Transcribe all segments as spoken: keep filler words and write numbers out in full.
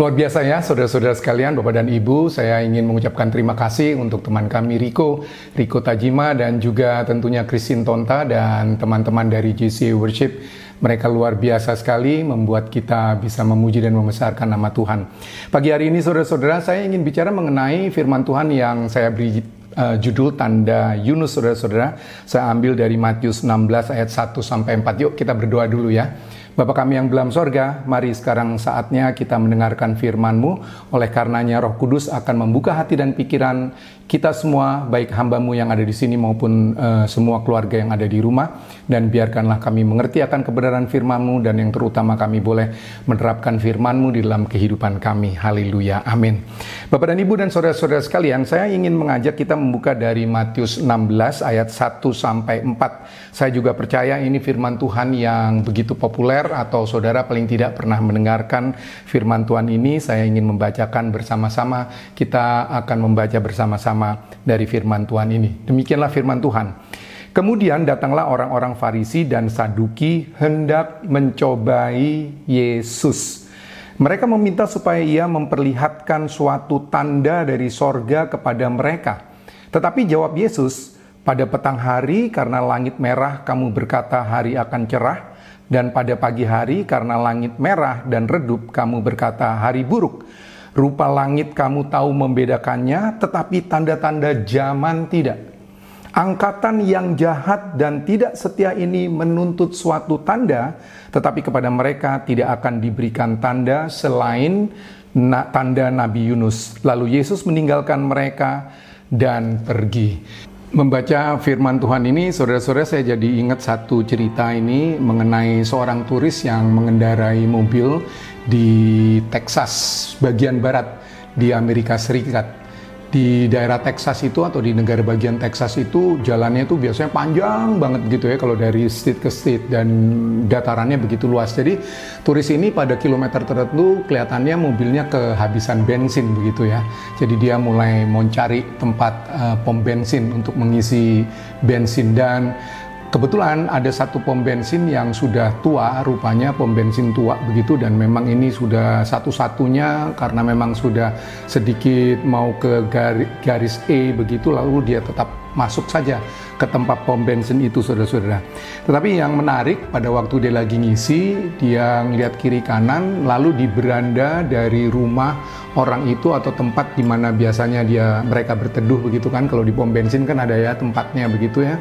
Luar biasa ya, saudara-saudara sekalian, Bapak dan Ibu, saya ingin mengucapkan terima kasih untuk teman kami Riko, Riko Tajima, dan juga tentunya Kristine Tonta dan teman-teman dari G C A Worship. Mereka luar biasa sekali membuat kita bisa memuji dan membesarkan nama Tuhan. Pagi hari ini, saudara-saudara, saya ingin bicara mengenai firman Tuhan yang saya beri Uh, judul tanda Yunus, saudara-saudara. Saya ambil dari Matius enam belas ayat satu sampai empat. Yuk kita berdoa dulu ya. Bapa kami yang dalam sorga, mari sekarang saatnya kita mendengarkan firman-Mu. Oleh karenanya Roh Kudus akan membuka hati dan pikiran kita semua, baik hamba-Mu yang ada di sini maupun uh, semua keluarga yang ada di rumah. Dan biarkanlah kami mengerti akan kebenaran firman-Mu, dan yang terutama kami boleh menerapkan firman-Mu di dalam kehidupan kami. Haleluya, amin. Bapak dan Ibu dan saudara-saudara sekalian, saya ingin mengajak kita membuka dari Matius enam belas ayat satu sampai empat. Saya juga percaya ini firman Tuhan yang begitu populer, atau saudara paling tidak pernah mendengarkan firman Tuhan ini. Saya ingin membacakan bersama-sama. Kita akan membaca bersama-sama dari firman Tuhan ini. Demikianlah firman Tuhan. Kemudian datanglah orang-orang Farisi dan Saduki hendak mencobai Yesus. Mereka meminta supaya ia memperlihatkan suatu tanda dari sorga kepada mereka. Tetapi jawab Yesus, pada petang hari karena langit merah kamu berkata hari akan cerah, dan pada pagi hari karena langit merah dan redup kamu berkata hari buruk. Rupa langit kamu tahu membedakannya, tetapi tanda-tanda zaman tidak. Angkatan yang jahat dan tidak setia ini menuntut suatu tanda, tetapi kepada mereka tidak akan diberikan tanda selain tanda Nabi Yunus. Lalu Yesus meninggalkan mereka dan pergi. Membaca firman Tuhan ini, saudara-saudara, saya jadi ingat satu cerita ini mengenai seorang turis yang mengendarai mobil di Texas, bagian barat di Amerika Serikat. Di daerah Texas itu, atau di negara bagian Texas itu, jalannya itu biasanya panjang banget gitu ya, kalau dari state ke state, dan datarannya begitu luas. Jadi turis ini pada kilometer tertentu kelihatannya mobilnya kehabisan bensin begitu ya. Jadi dia mulai mencari tempat uh, pom bensin untuk mengisi bensin, dan kebetulan ada satu pom bensin yang sudah tua, rupanya pom bensin tua begitu, dan memang ini sudah satu-satunya karena memang sudah sedikit mau ke garis E begitu, lalu dia tetap masuk saja ke tempat pom bensin itu, saudara-saudara. Tetapi yang menarik, pada waktu dia lagi ngisi, dia ngeliat kiri kanan, lalu di beranda dari rumah orang itu, atau tempat di mana biasanya dia mereka berteduh begitu kan, kalau di pom bensin kan ada ya tempatnya begitu ya.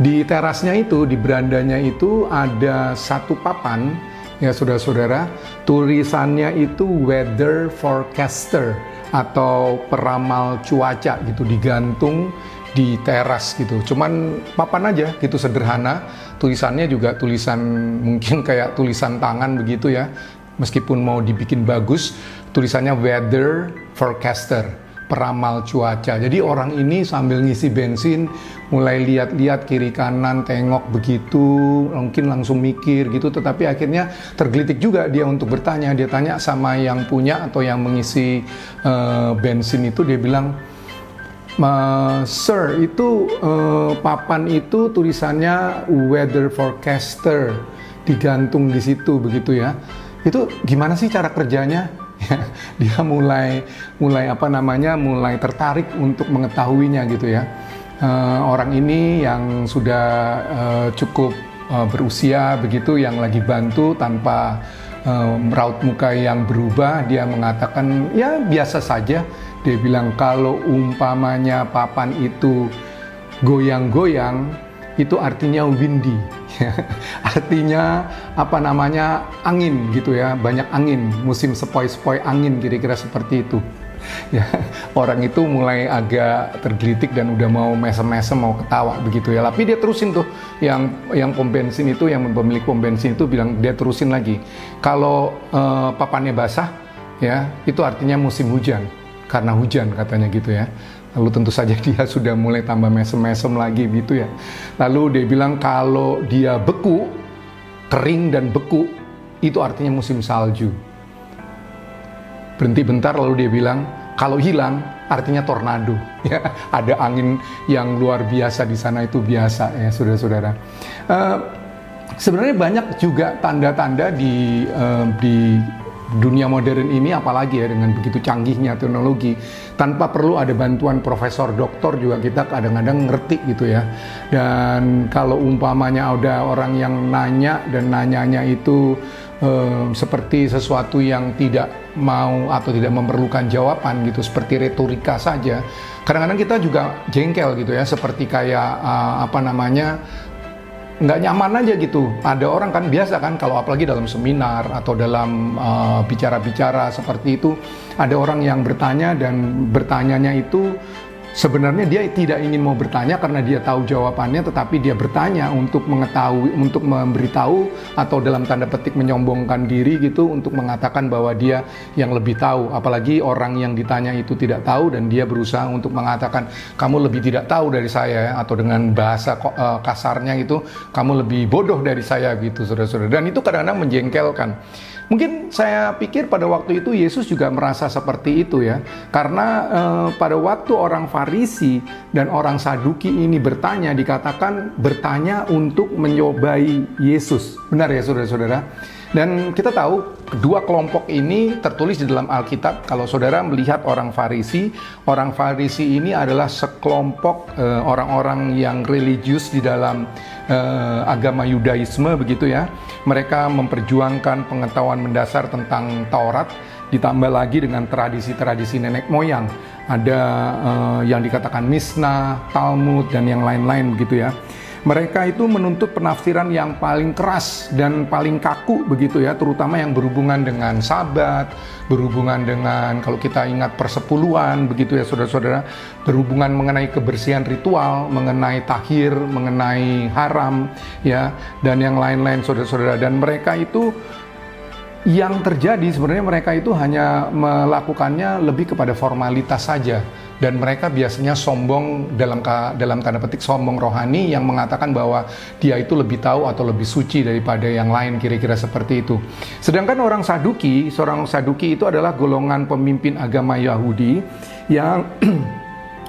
Di terasnya itu, di berandanya itu ada satu papan, ya saudara-saudara, tulisannya itu weather forecaster atau peramal cuaca gitu, digantung di teras gitu. Cuman papan aja gitu, sederhana, tulisannya juga tulisan mungkin kayak tulisan tangan begitu ya, meskipun mau dibikin bagus, tulisannya weather forecaster, peramal cuaca. Jadi orang ini sambil ngisi bensin mulai lihat-lihat kiri kanan, tengok begitu, mungkin langsung mikir gitu, tetapi akhirnya tergelitik juga dia untuk bertanya. Dia tanya sama yang punya atau yang mengisi uh, bensin itu, dia bilang, "Sir, itu uh, papan itu tulisannya weather forecaster digantung di situ begitu ya. Itu gimana sih cara kerjanya?" Dia mulai mulai apa namanya mulai tertarik untuk mengetahuinya gitu ya. Uh, orang ini yang sudah uh, cukup uh, berusia begitu, yang lagi bantu tanpa uh, raut muka yang berubah, dia mengatakan ya biasa saja. Dia bilang, "Kalau umpamanya papan itu goyang-goyang, itu artinya windy." Artinya apa namanya angin gitu ya, banyak angin, musim sepoi-sepoi angin, kira-kira seperti itu ya. Orang itu mulai agak tergelitik dan udah mau mesem-mesem, mau ketawa begitu ya, tapi dia terusin tuh. Yang yang pom bensin itu, yang pemilik pom bensin itu bilang, dia terusin lagi, "Kalau eh, papannya basah ya, itu artinya musim hujan, karena hujan," katanya gitu ya. Lalu tentu saja dia sudah mulai tambah mesem-mesem lagi gitu ya. Lalu dia bilang, "Kalau dia beku, kering dan beku, itu artinya musim salju." Berhenti bentar, lalu dia bilang, "Kalau hilang, artinya tornado." Ya, ada angin yang luar biasa di sana, itu biasa ya saudara-saudara. Uh, sebenarnya banyak juga tanda-tanda di, uh, di dunia modern ini, apalagi ya dengan begitu canggihnya teknologi, tanpa perlu ada bantuan profesor, doktor juga kita kadang-kadang ngerti gitu ya. Dan kalau umpamanya ada orang yang nanya dan nanyanya itu eh, seperti sesuatu yang tidak mau atau tidak memerlukan jawaban gitu, seperti retorika saja, kadang-kadang kita juga jengkel gitu ya, seperti kayak uh, apa namanya, nggak nyaman aja gitu. Ada orang kan biasa kan, kalau apalagi dalam seminar atau dalam uh, bicara-bicara seperti itu, ada orang yang bertanya dan bertanyanya itu sebenarnya dia tidak ingin mau bertanya karena dia tahu jawabannya, tetapi dia bertanya untuk mengetahui, untuk memberitahu, atau dalam tanda petik menyombongkan diri gitu, untuk mengatakan bahwa dia yang lebih tahu. Apalagi orang yang ditanya itu tidak tahu dan dia berusaha untuk mengatakan, kamu lebih tidak tahu dari saya, atau dengan bahasa uh, kasarnya itu, kamu lebih bodoh dari saya gitu, saudara-saudara. Dan itu kadang-kadang menjengkelkan. Mungkin saya pikir pada waktu itu Yesus juga merasa seperti itu ya. Karena eh, pada waktu orang Farisi dan orang Saduki ini bertanya, dikatakan bertanya untuk mencobai Yesus. Benar ya saudara-saudara? Dan kita tahu kedua kelompok ini tertulis di dalam Alkitab. Kalau saudara melihat orang Farisi, orang Farisi ini adalah sekelompok eh, orang-orang yang religius di dalam eh, agama Yudaisme begitu ya. Mereka memperjuangkan pengetahuan mendasar tentang Taurat, ditambah lagi dengan tradisi-tradisi nenek moyang. Ada eh, yang dikatakan Misnah, Talmud, dan yang lain-lain begitu ya. Mereka itu menuntut penafsiran yang paling keras dan paling kaku begitu ya, terutama yang berhubungan dengan sabat, berhubungan dengan, kalau kita ingat, persepuluhan begitu ya saudara-saudara, berhubungan mengenai kebersihan ritual, mengenai tahir, mengenai haram ya, dan yang lain-lain saudara-saudara. Dan mereka itu yang terjadi sebenarnya mereka itu hanya melakukannya lebih kepada formalitas saja. Dan mereka biasanya sombong, dalam dalam tanda petik sombong rohani, yang mengatakan bahwa dia itu lebih tahu atau lebih suci daripada yang lain, kira-kira seperti itu. Sedangkan orang Saduki, seorang Saduki itu adalah golongan pemimpin agama Yahudi yang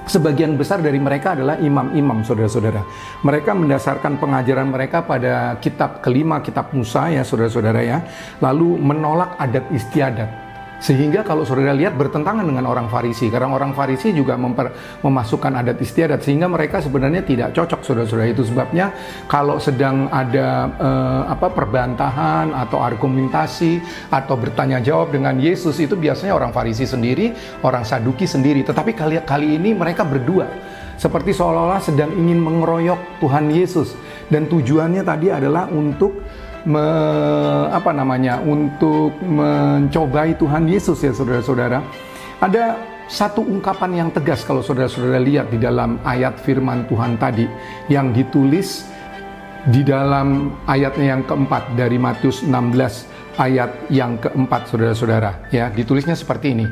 sebagian besar dari mereka adalah imam-imam, saudara-saudara. Mereka mendasarkan pengajaran mereka pada kitab kelima, kitab Musa ya saudara-saudara ya, lalu menolak adat istiadat. Sehingga kalau saudara lihat bertentangan dengan orang Farisi, karena orang Farisi juga memper, memasukkan adat istiadat, sehingga mereka sebenarnya tidak cocok saudara-saudara. Itu sebabnya kalau sedang ada eh, apa perbantahan atau argumentasi atau bertanya jawab dengan Yesus, itu biasanya orang Farisi sendiri, orang Saduki sendiri. Tetapi kali kali ini mereka berdua, seperti seolah-olah sedang ingin mengeroyok Tuhan Yesus, dan tujuannya tadi adalah untuk Me, apa namanya untuk mencobai Tuhan Yesus ya saudara-saudara. Ada satu ungkapan yang tegas kalau saudara-saudara lihat di dalam ayat firman Tuhan tadi, yang ditulis di dalam ayatnya yang keempat dari Matius enam belas ayat yang keempat saudara-saudara ya, ditulisnya seperti ini: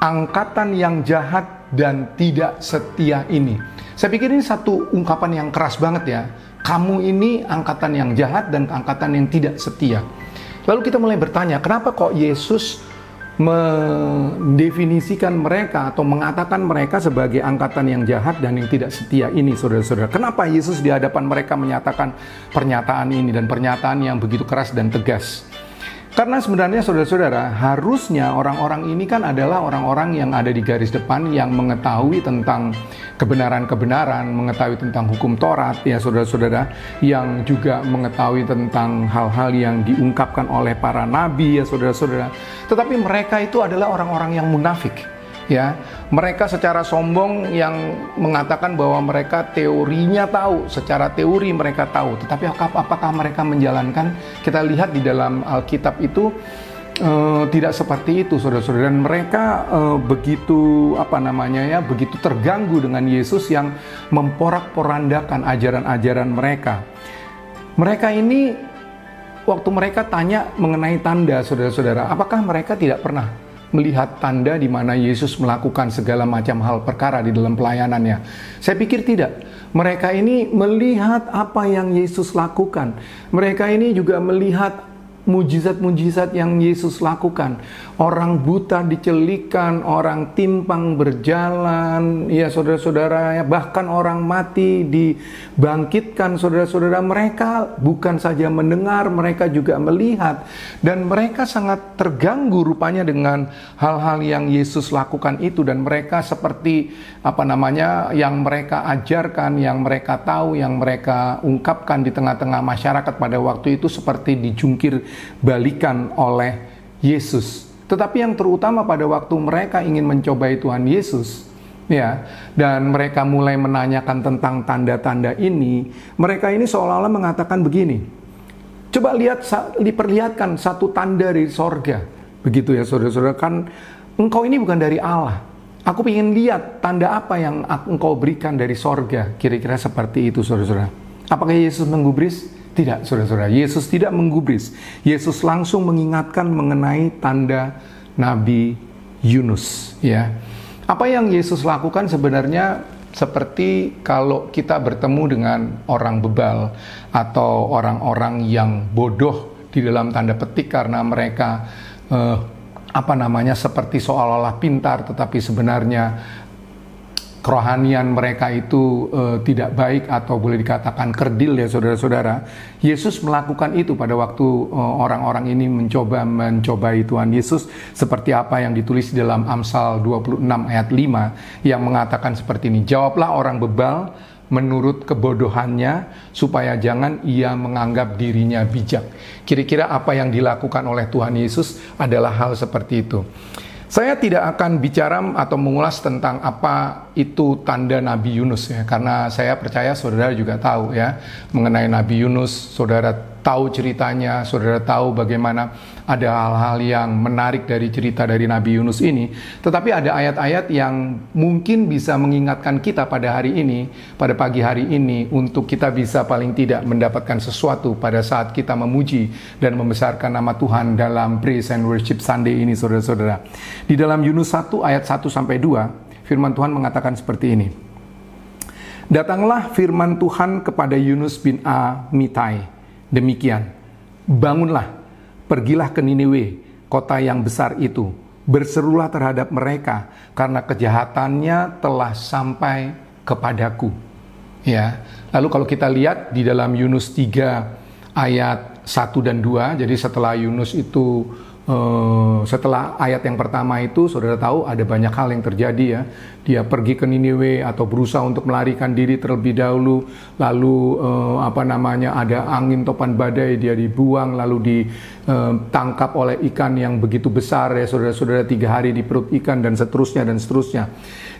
angkatan yang jahat dan tidak setia ini. Saya pikir ini satu ungkapan yang keras banget ya. Kamu ini angkatan yang jahat dan angkatan yang tidak setia. Lalu kita mulai bertanya, kenapa kok Yesus mendefinisikan mereka atau mengatakan mereka sebagai angkatan yang jahat dan yang tidak setia ini, saudara-saudara? Kenapa Yesus di hadapan mereka menyatakan pernyataan ini, dan pernyataan yang begitu keras dan tegas? Karena sebenarnya saudara-saudara, harusnya orang-orang ini kan adalah orang-orang yang ada di garis depan, yang mengetahui tentang kebenaran-kebenaran, mengetahui tentang hukum Taurat ya saudara-saudara, yang juga mengetahui tentang hal-hal yang diungkapkan oleh para nabi ya saudara-saudara. Tetapi mereka itu adalah orang-orang yang munafik ya. Mereka secara sombong yang mengatakan bahwa mereka teorinya tahu, secara teori mereka tahu, tetapi apakah mereka menjalankan? Kita lihat di dalam Alkitab itu eh, tidak seperti itu saudara-saudara. Dan mereka eh, begitu apa namanya ya, begitu terganggu dengan Yesus yang memporak-porandakan ajaran-ajaran mereka. Mereka ini waktu mereka tanya mengenai tanda saudara-saudara, apakah mereka tidak pernah melihat tanda di mana Yesus melakukan segala macam hal perkara di dalam pelayanannya? Saya pikir tidak. Mereka ini melihat apa yang Yesus lakukan. Mereka ini juga melihat mujizat-mujizat yang Yesus lakukan. Orang buta dicelikan, orang timpang berjalan, ya saudara-saudara, bahkan orang mati dibangkitkan, saudara-saudara. Mereka bukan saja mendengar, mereka juga melihat, dan mereka sangat terganggu rupanya dengan hal-hal yang Yesus lakukan itu. Dan mereka seperti apa namanya, yang mereka ajarkan, yang mereka tahu, yang mereka ungkapkan di tengah-tengah masyarakat pada waktu itu seperti dijungkir balikan oleh Yesus. Tetapi yang terutama pada waktu mereka ingin mencobai Tuhan Yesus, ya, dan mereka mulai menanyakan tentang tanda-tanda ini, mereka ini seolah-olah mengatakan begini, coba lihat, diperlihatkan satu tanda dari sorga, begitu ya saudara-saudara, kan engkau ini bukan dari Allah, aku ingin lihat tanda apa yang engkau berikan dari sorga, kira-kira seperti itu saudara-saudara. Apakah Yesus menggubris? Tidak, saudara-saudara. Yesus tidak menggubris. Yesus langsung mengingatkan mengenai tanda Nabi Yunus. Ya, apa yang Yesus lakukan sebenarnya seperti kalau kita bertemu dengan orang bebal atau orang-orang yang bodoh di dalam tanda petik, karena mereka eh, apa namanya seperti seolah-olah pintar, tetapi sebenarnya kerohanian mereka itu uh, tidak baik atau boleh dikatakan kerdil ya saudara-saudara. Yesus melakukan itu pada waktu uh, orang-orang ini mencoba mencobai Tuhan Yesus, seperti apa yang ditulis dalam Amsal dua puluh enam ayat lima yang mengatakan seperti ini. Jawablah orang bebal menurut kebodohannya, supaya jangan ia menganggap dirinya bijak. Kira-kira apa yang dilakukan oleh Tuhan Yesus adalah hal seperti itu. Saya tidak akan bicara atau mengulas tentang apa itu tanda Nabi Yunus ya, karena saya percaya saudara juga tahu ya mengenai Nabi Yunus. Saudara tahu ceritanya, saudara tahu bagaimana ada hal-hal yang menarik dari cerita dari Nabi Yunus ini. Tetapi ada ayat-ayat yang mungkin bisa mengingatkan kita pada hari ini, pada pagi hari ini, untuk kita bisa paling tidak mendapatkan sesuatu pada saat kita memuji dan membesarkan nama Tuhan dalam Praise and Worship Sunday ini saudara-saudara. Di dalam Yunus satu ayat satu sampai dua, firman Tuhan mengatakan seperti ini. Datanglah firman Tuhan kepada Yunus bin Amittai. Demikian, bangunlah, pergilah ke Niniwe, kota yang besar itu, berserulah terhadap mereka, karena kejahatannya telah sampai kepadaku. Ya, lalu kalau kita lihat di dalam Yunus tiga ayat satu dan dua, jadi setelah Yunus itu, eh, setelah ayat yang pertama itu, saudara tahu ada banyak hal yang terjadi ya. Dia pergi ke Niniwe atau berusaha untuk melarikan diri terlebih dahulu, lalu eh, apa namanya ada angin topan badai, dia dibuang, lalu ditangkap oleh ikan yang begitu besar ya saudara-saudara, tiga hari di perut ikan dan seterusnya dan seterusnya.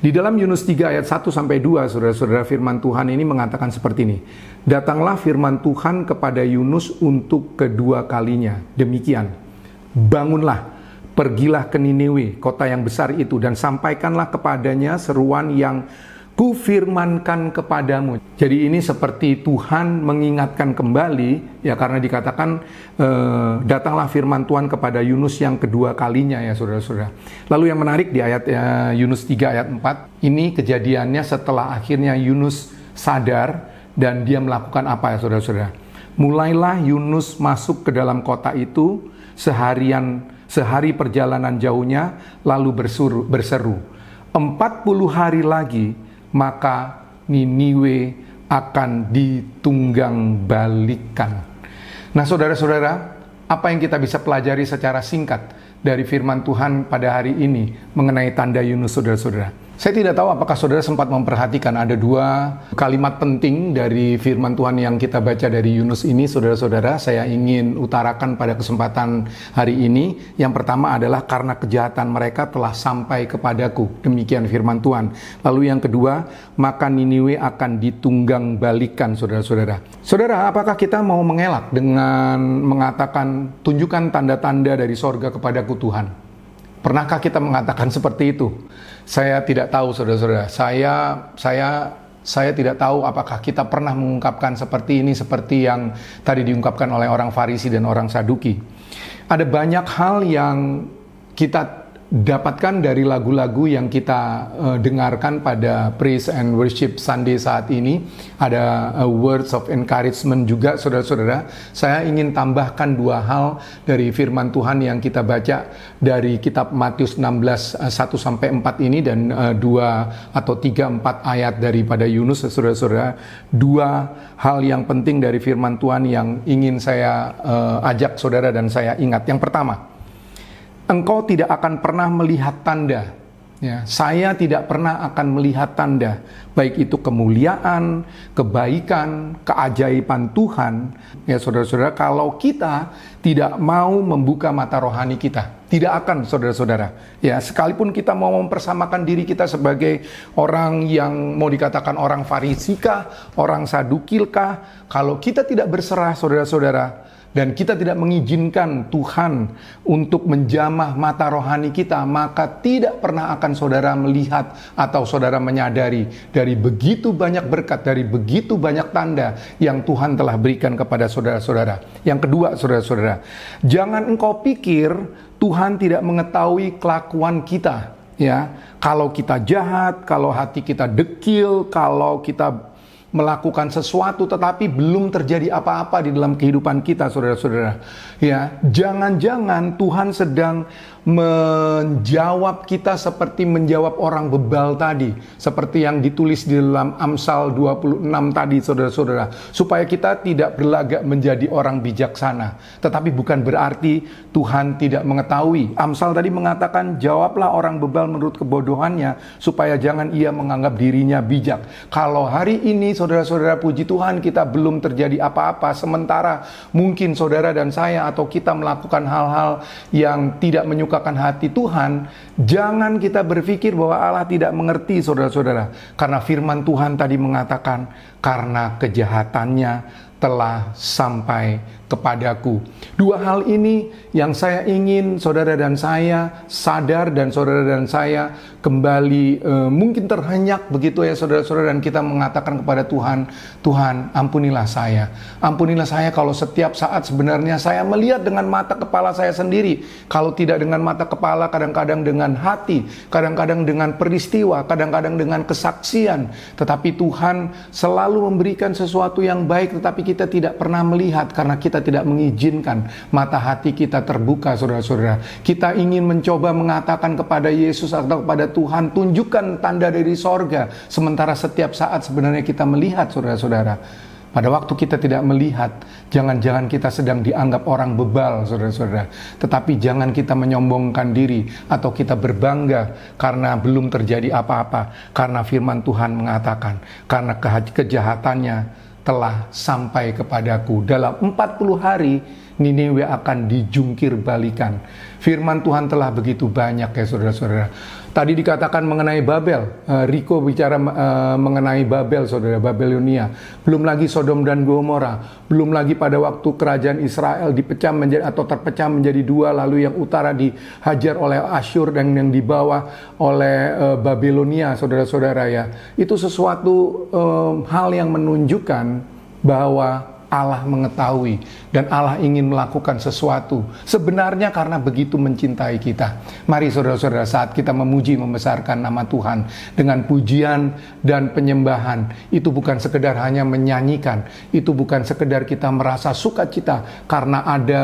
Di dalam Yunus tiga ayat satu sampai dua saudara-saudara, firman Tuhan ini mengatakan seperti ini. Datanglah firman Tuhan kepada Yunus untuk kedua kalinya. Demikian, bangunlah, pergilah ke Niniwe, kota yang besar itu, dan sampaikanlah kepadanya seruan yang kufirmankan kepadamu. Jadi ini seperti Tuhan mengingatkan kembali, ya, karena dikatakan eh, datanglah firman Tuhan kepada Yunus yang kedua kalinya ya saudara-saudara. Lalu yang menarik di ayat eh, Yunus tiga ayat empat, ini kejadiannya setelah akhirnya Yunus sadar dan dia melakukan apa ya saudara-saudara. Mulailah Yunus masuk ke dalam kota itu, Seharian, sehari perjalanan jauhnya, lalu bersuru, berseru. Empat puluh hari lagi, maka Niniwe akan ditunggang balikan. Nah saudara-saudara, apa yang kita bisa pelajari secara singkat dari firman Tuhan pada hari ini mengenai tanda Yunus saudara-saudara? Saya tidak tahu apakah saudara sempat memperhatikan ada dua kalimat penting dari firman Tuhan yang kita baca dari Yunus ini saudara-saudara. Saya ingin utarakan pada kesempatan hari ini. Yang pertama adalah karena kejahatan mereka telah sampai kepadaku. Demikian firman Tuhan. Lalu yang kedua, maka Niniwe akan ditunggang balikan saudara-saudara. Saudara, apakah kita mau mengelak dengan mengatakan tunjukkan tanda-tanda dari sorga kepadaku Tuhan? Pernahkah kita mengatakan seperti itu? Saya tidak tahu saudara-saudara. Saya saya saya tidak tahu apakah kita pernah mengungkapkan seperti ini, seperti yang tadi diungkapkan oleh orang Farisi dan orang Saduki. Ada banyak hal yang kita dapatkan dari lagu-lagu yang kita uh, dengarkan pada Praise and Worship Sunday saat ini. Ada uh, words of encouragement juga, saudara-saudara. Saya ingin tambahkan dua hal dari firman Tuhan yang kita baca dari kitab Matius enam belas, satu sampai empat ini, dan uh, dua atau tiga, empat ayat daripada Yunus, saudara-saudara. Dua hal yang penting dari firman Tuhan yang ingin saya uh, ajak saudara dan saya ingat. Yang pertama, engkau tidak akan pernah melihat tanda, ya, saya tidak pernah akan melihat tanda, baik itu kemuliaan, kebaikan, keajaiban Tuhan, ya saudara-saudara, kalau kita tidak mau membuka mata rohani kita. Tidak akan, saudara-saudara, ya, sekalipun kita mau mempersamakan diri kita sebagai orang yang mau dikatakan orang Farisi kah, orang Saduki kah, kalau kita tidak berserah, saudara-saudara, dan kita tidak mengizinkan Tuhan untuk menjamah mata rohani kita, maka tidak pernah akan saudara melihat atau saudara menyadari dari begitu banyak berkat, dari begitu banyak tanda yang Tuhan telah berikan kepada saudara-saudara. Yang kedua, saudara-saudara, jangan engkau pikir Tuhan tidak mengetahui kelakuan kita, ya. Kalau kita jahat, kalau hati kita dekil, kalau kita melakukan sesuatu tetapi belum terjadi apa-apa di dalam kehidupan kita, saudara-saudara, ya, jangan-jangan Tuhan sedang menjawab kita seperti menjawab orang bebal tadi, seperti yang ditulis di dalam Amsal dua puluh enam tadi, saudara-saudara, supaya kita tidak berlagak menjadi orang bijaksana. Tetapi bukan berarti Tuhan tidak mengetahui. Amsal tadi mengatakan, jawablah orang bebal menurut kebodohannya, supaya jangan ia menganggap dirinya bijak. Kalau hari ini, saudara-saudara, puji Tuhan kita belum terjadi apa-apa, sementara mungkin saudara dan saya atau kita melakukan hal-hal yang tidak menyukakan hati Tuhan, jangan kita berpikir bahwa Allah tidak mengerti, saudara-saudara, karena firman Tuhan tadi mengatakan, karena kejahatannya telah sampai kepadaku. Dua hal ini yang saya ingin saudara dan saya sadar, dan saudara dan saya kembali e, mungkin terhenyak begitu, ya saudara-saudara, dan kita mengatakan kepada Tuhan, Tuhan ampunilah saya, ampunilah saya kalau setiap saat sebenarnya saya melihat dengan mata kepala saya sendiri, kalau tidak dengan mata kepala, kadang-kadang dengan hati, kadang-kadang dengan peristiwa, kadang-kadang dengan kesaksian, tetapi Tuhan selalu memberikan sesuatu yang baik, tetapi kita tidak pernah melihat karena kita tidak mengizinkan mata hati kita terbuka, saudara-saudara. Kita ingin mencoba mengatakan kepada Yesus atau kepada Tuhan, tunjukkan tanda dari sorga, sementara setiap saat sebenarnya kita melihat, saudara-saudara. Pada waktu kita tidak melihat, jangan-jangan kita sedang dianggap orang bebal, saudara-saudara. Tetapi jangan kita menyombongkan diri atau kita berbangga karena belum terjadi apa-apa, karena firman Tuhan mengatakan, karena kejahatannya telah sampai kepadaku. Dalam empat puluh hari Niniwe akan dijungkir balikan. Firman Tuhan telah begitu banyak, ya saudara-saudara. Tadi dikatakan mengenai Babel, uh, Riko bicara uh, mengenai Babel, saudara, Babylonia. Belum lagi Sodom dan Gomora, belum lagi pada waktu kerajaan Israel dipecah menjadi atau terpecah menjadi dua, lalu yang utara dihajar oleh Asyur dan yang di bawah oleh uh, Babylonia, saudara-saudara, ya. Itu sesuatu um, hal yang menunjukkan bahwa Allah mengetahui dan Allah ingin melakukan sesuatu sebenarnya karena begitu mencintai kita. Mari saudara-saudara, saat kita memuji membesarkan nama Tuhan dengan pujian dan penyembahan, itu bukan sekedar hanya menyanyikan, itu bukan sekedar kita merasa sukacita karena ada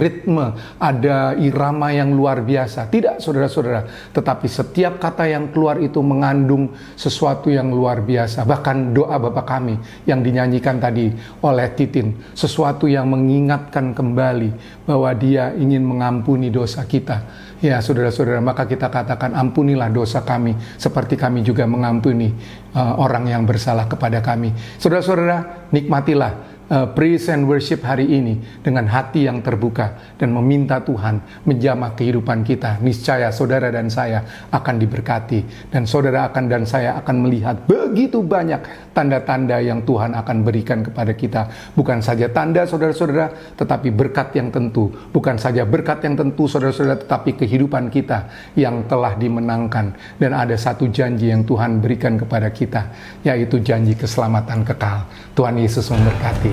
ritme, ada irama yang luar biasa. Tidak, saudara-saudara, tetapi setiap kata yang keluar itu mengandung sesuatu yang luar biasa. Bahkan doa Bapa Kami yang dinyanyikan tadi oleh Titin, sesuatu yang mengingatkan kembali bahwa Dia ingin mengampuni dosa kita, ya saudara-saudara. Maka kita katakan, ampunilah dosa kami seperti kami juga mengampuni uh, orang yang bersalah kepada kami. Saudara-saudara, nikmatilah uh, praise and worship hari ini dengan hati yang terbuka dan meminta Tuhan menjamah kehidupan kita. Niscaya saudara dan saya akan diberkati, dan saudara akan dan saya akan melihat begitu banyak tanda-tanda yang Tuhan akan berikan kepada kita. Bukan saja tanda, saudara-saudara, tetapi berkat yang tentu. Bukan saja berkat yang tentu, saudara-saudara, tetapi kehidupan kita yang telah dimenangkan. Dan ada satu janji yang Tuhan berikan kepada kita, yaitu janji keselamatan kekal. Tuhan Yesus memberkati.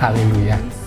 Haleluya.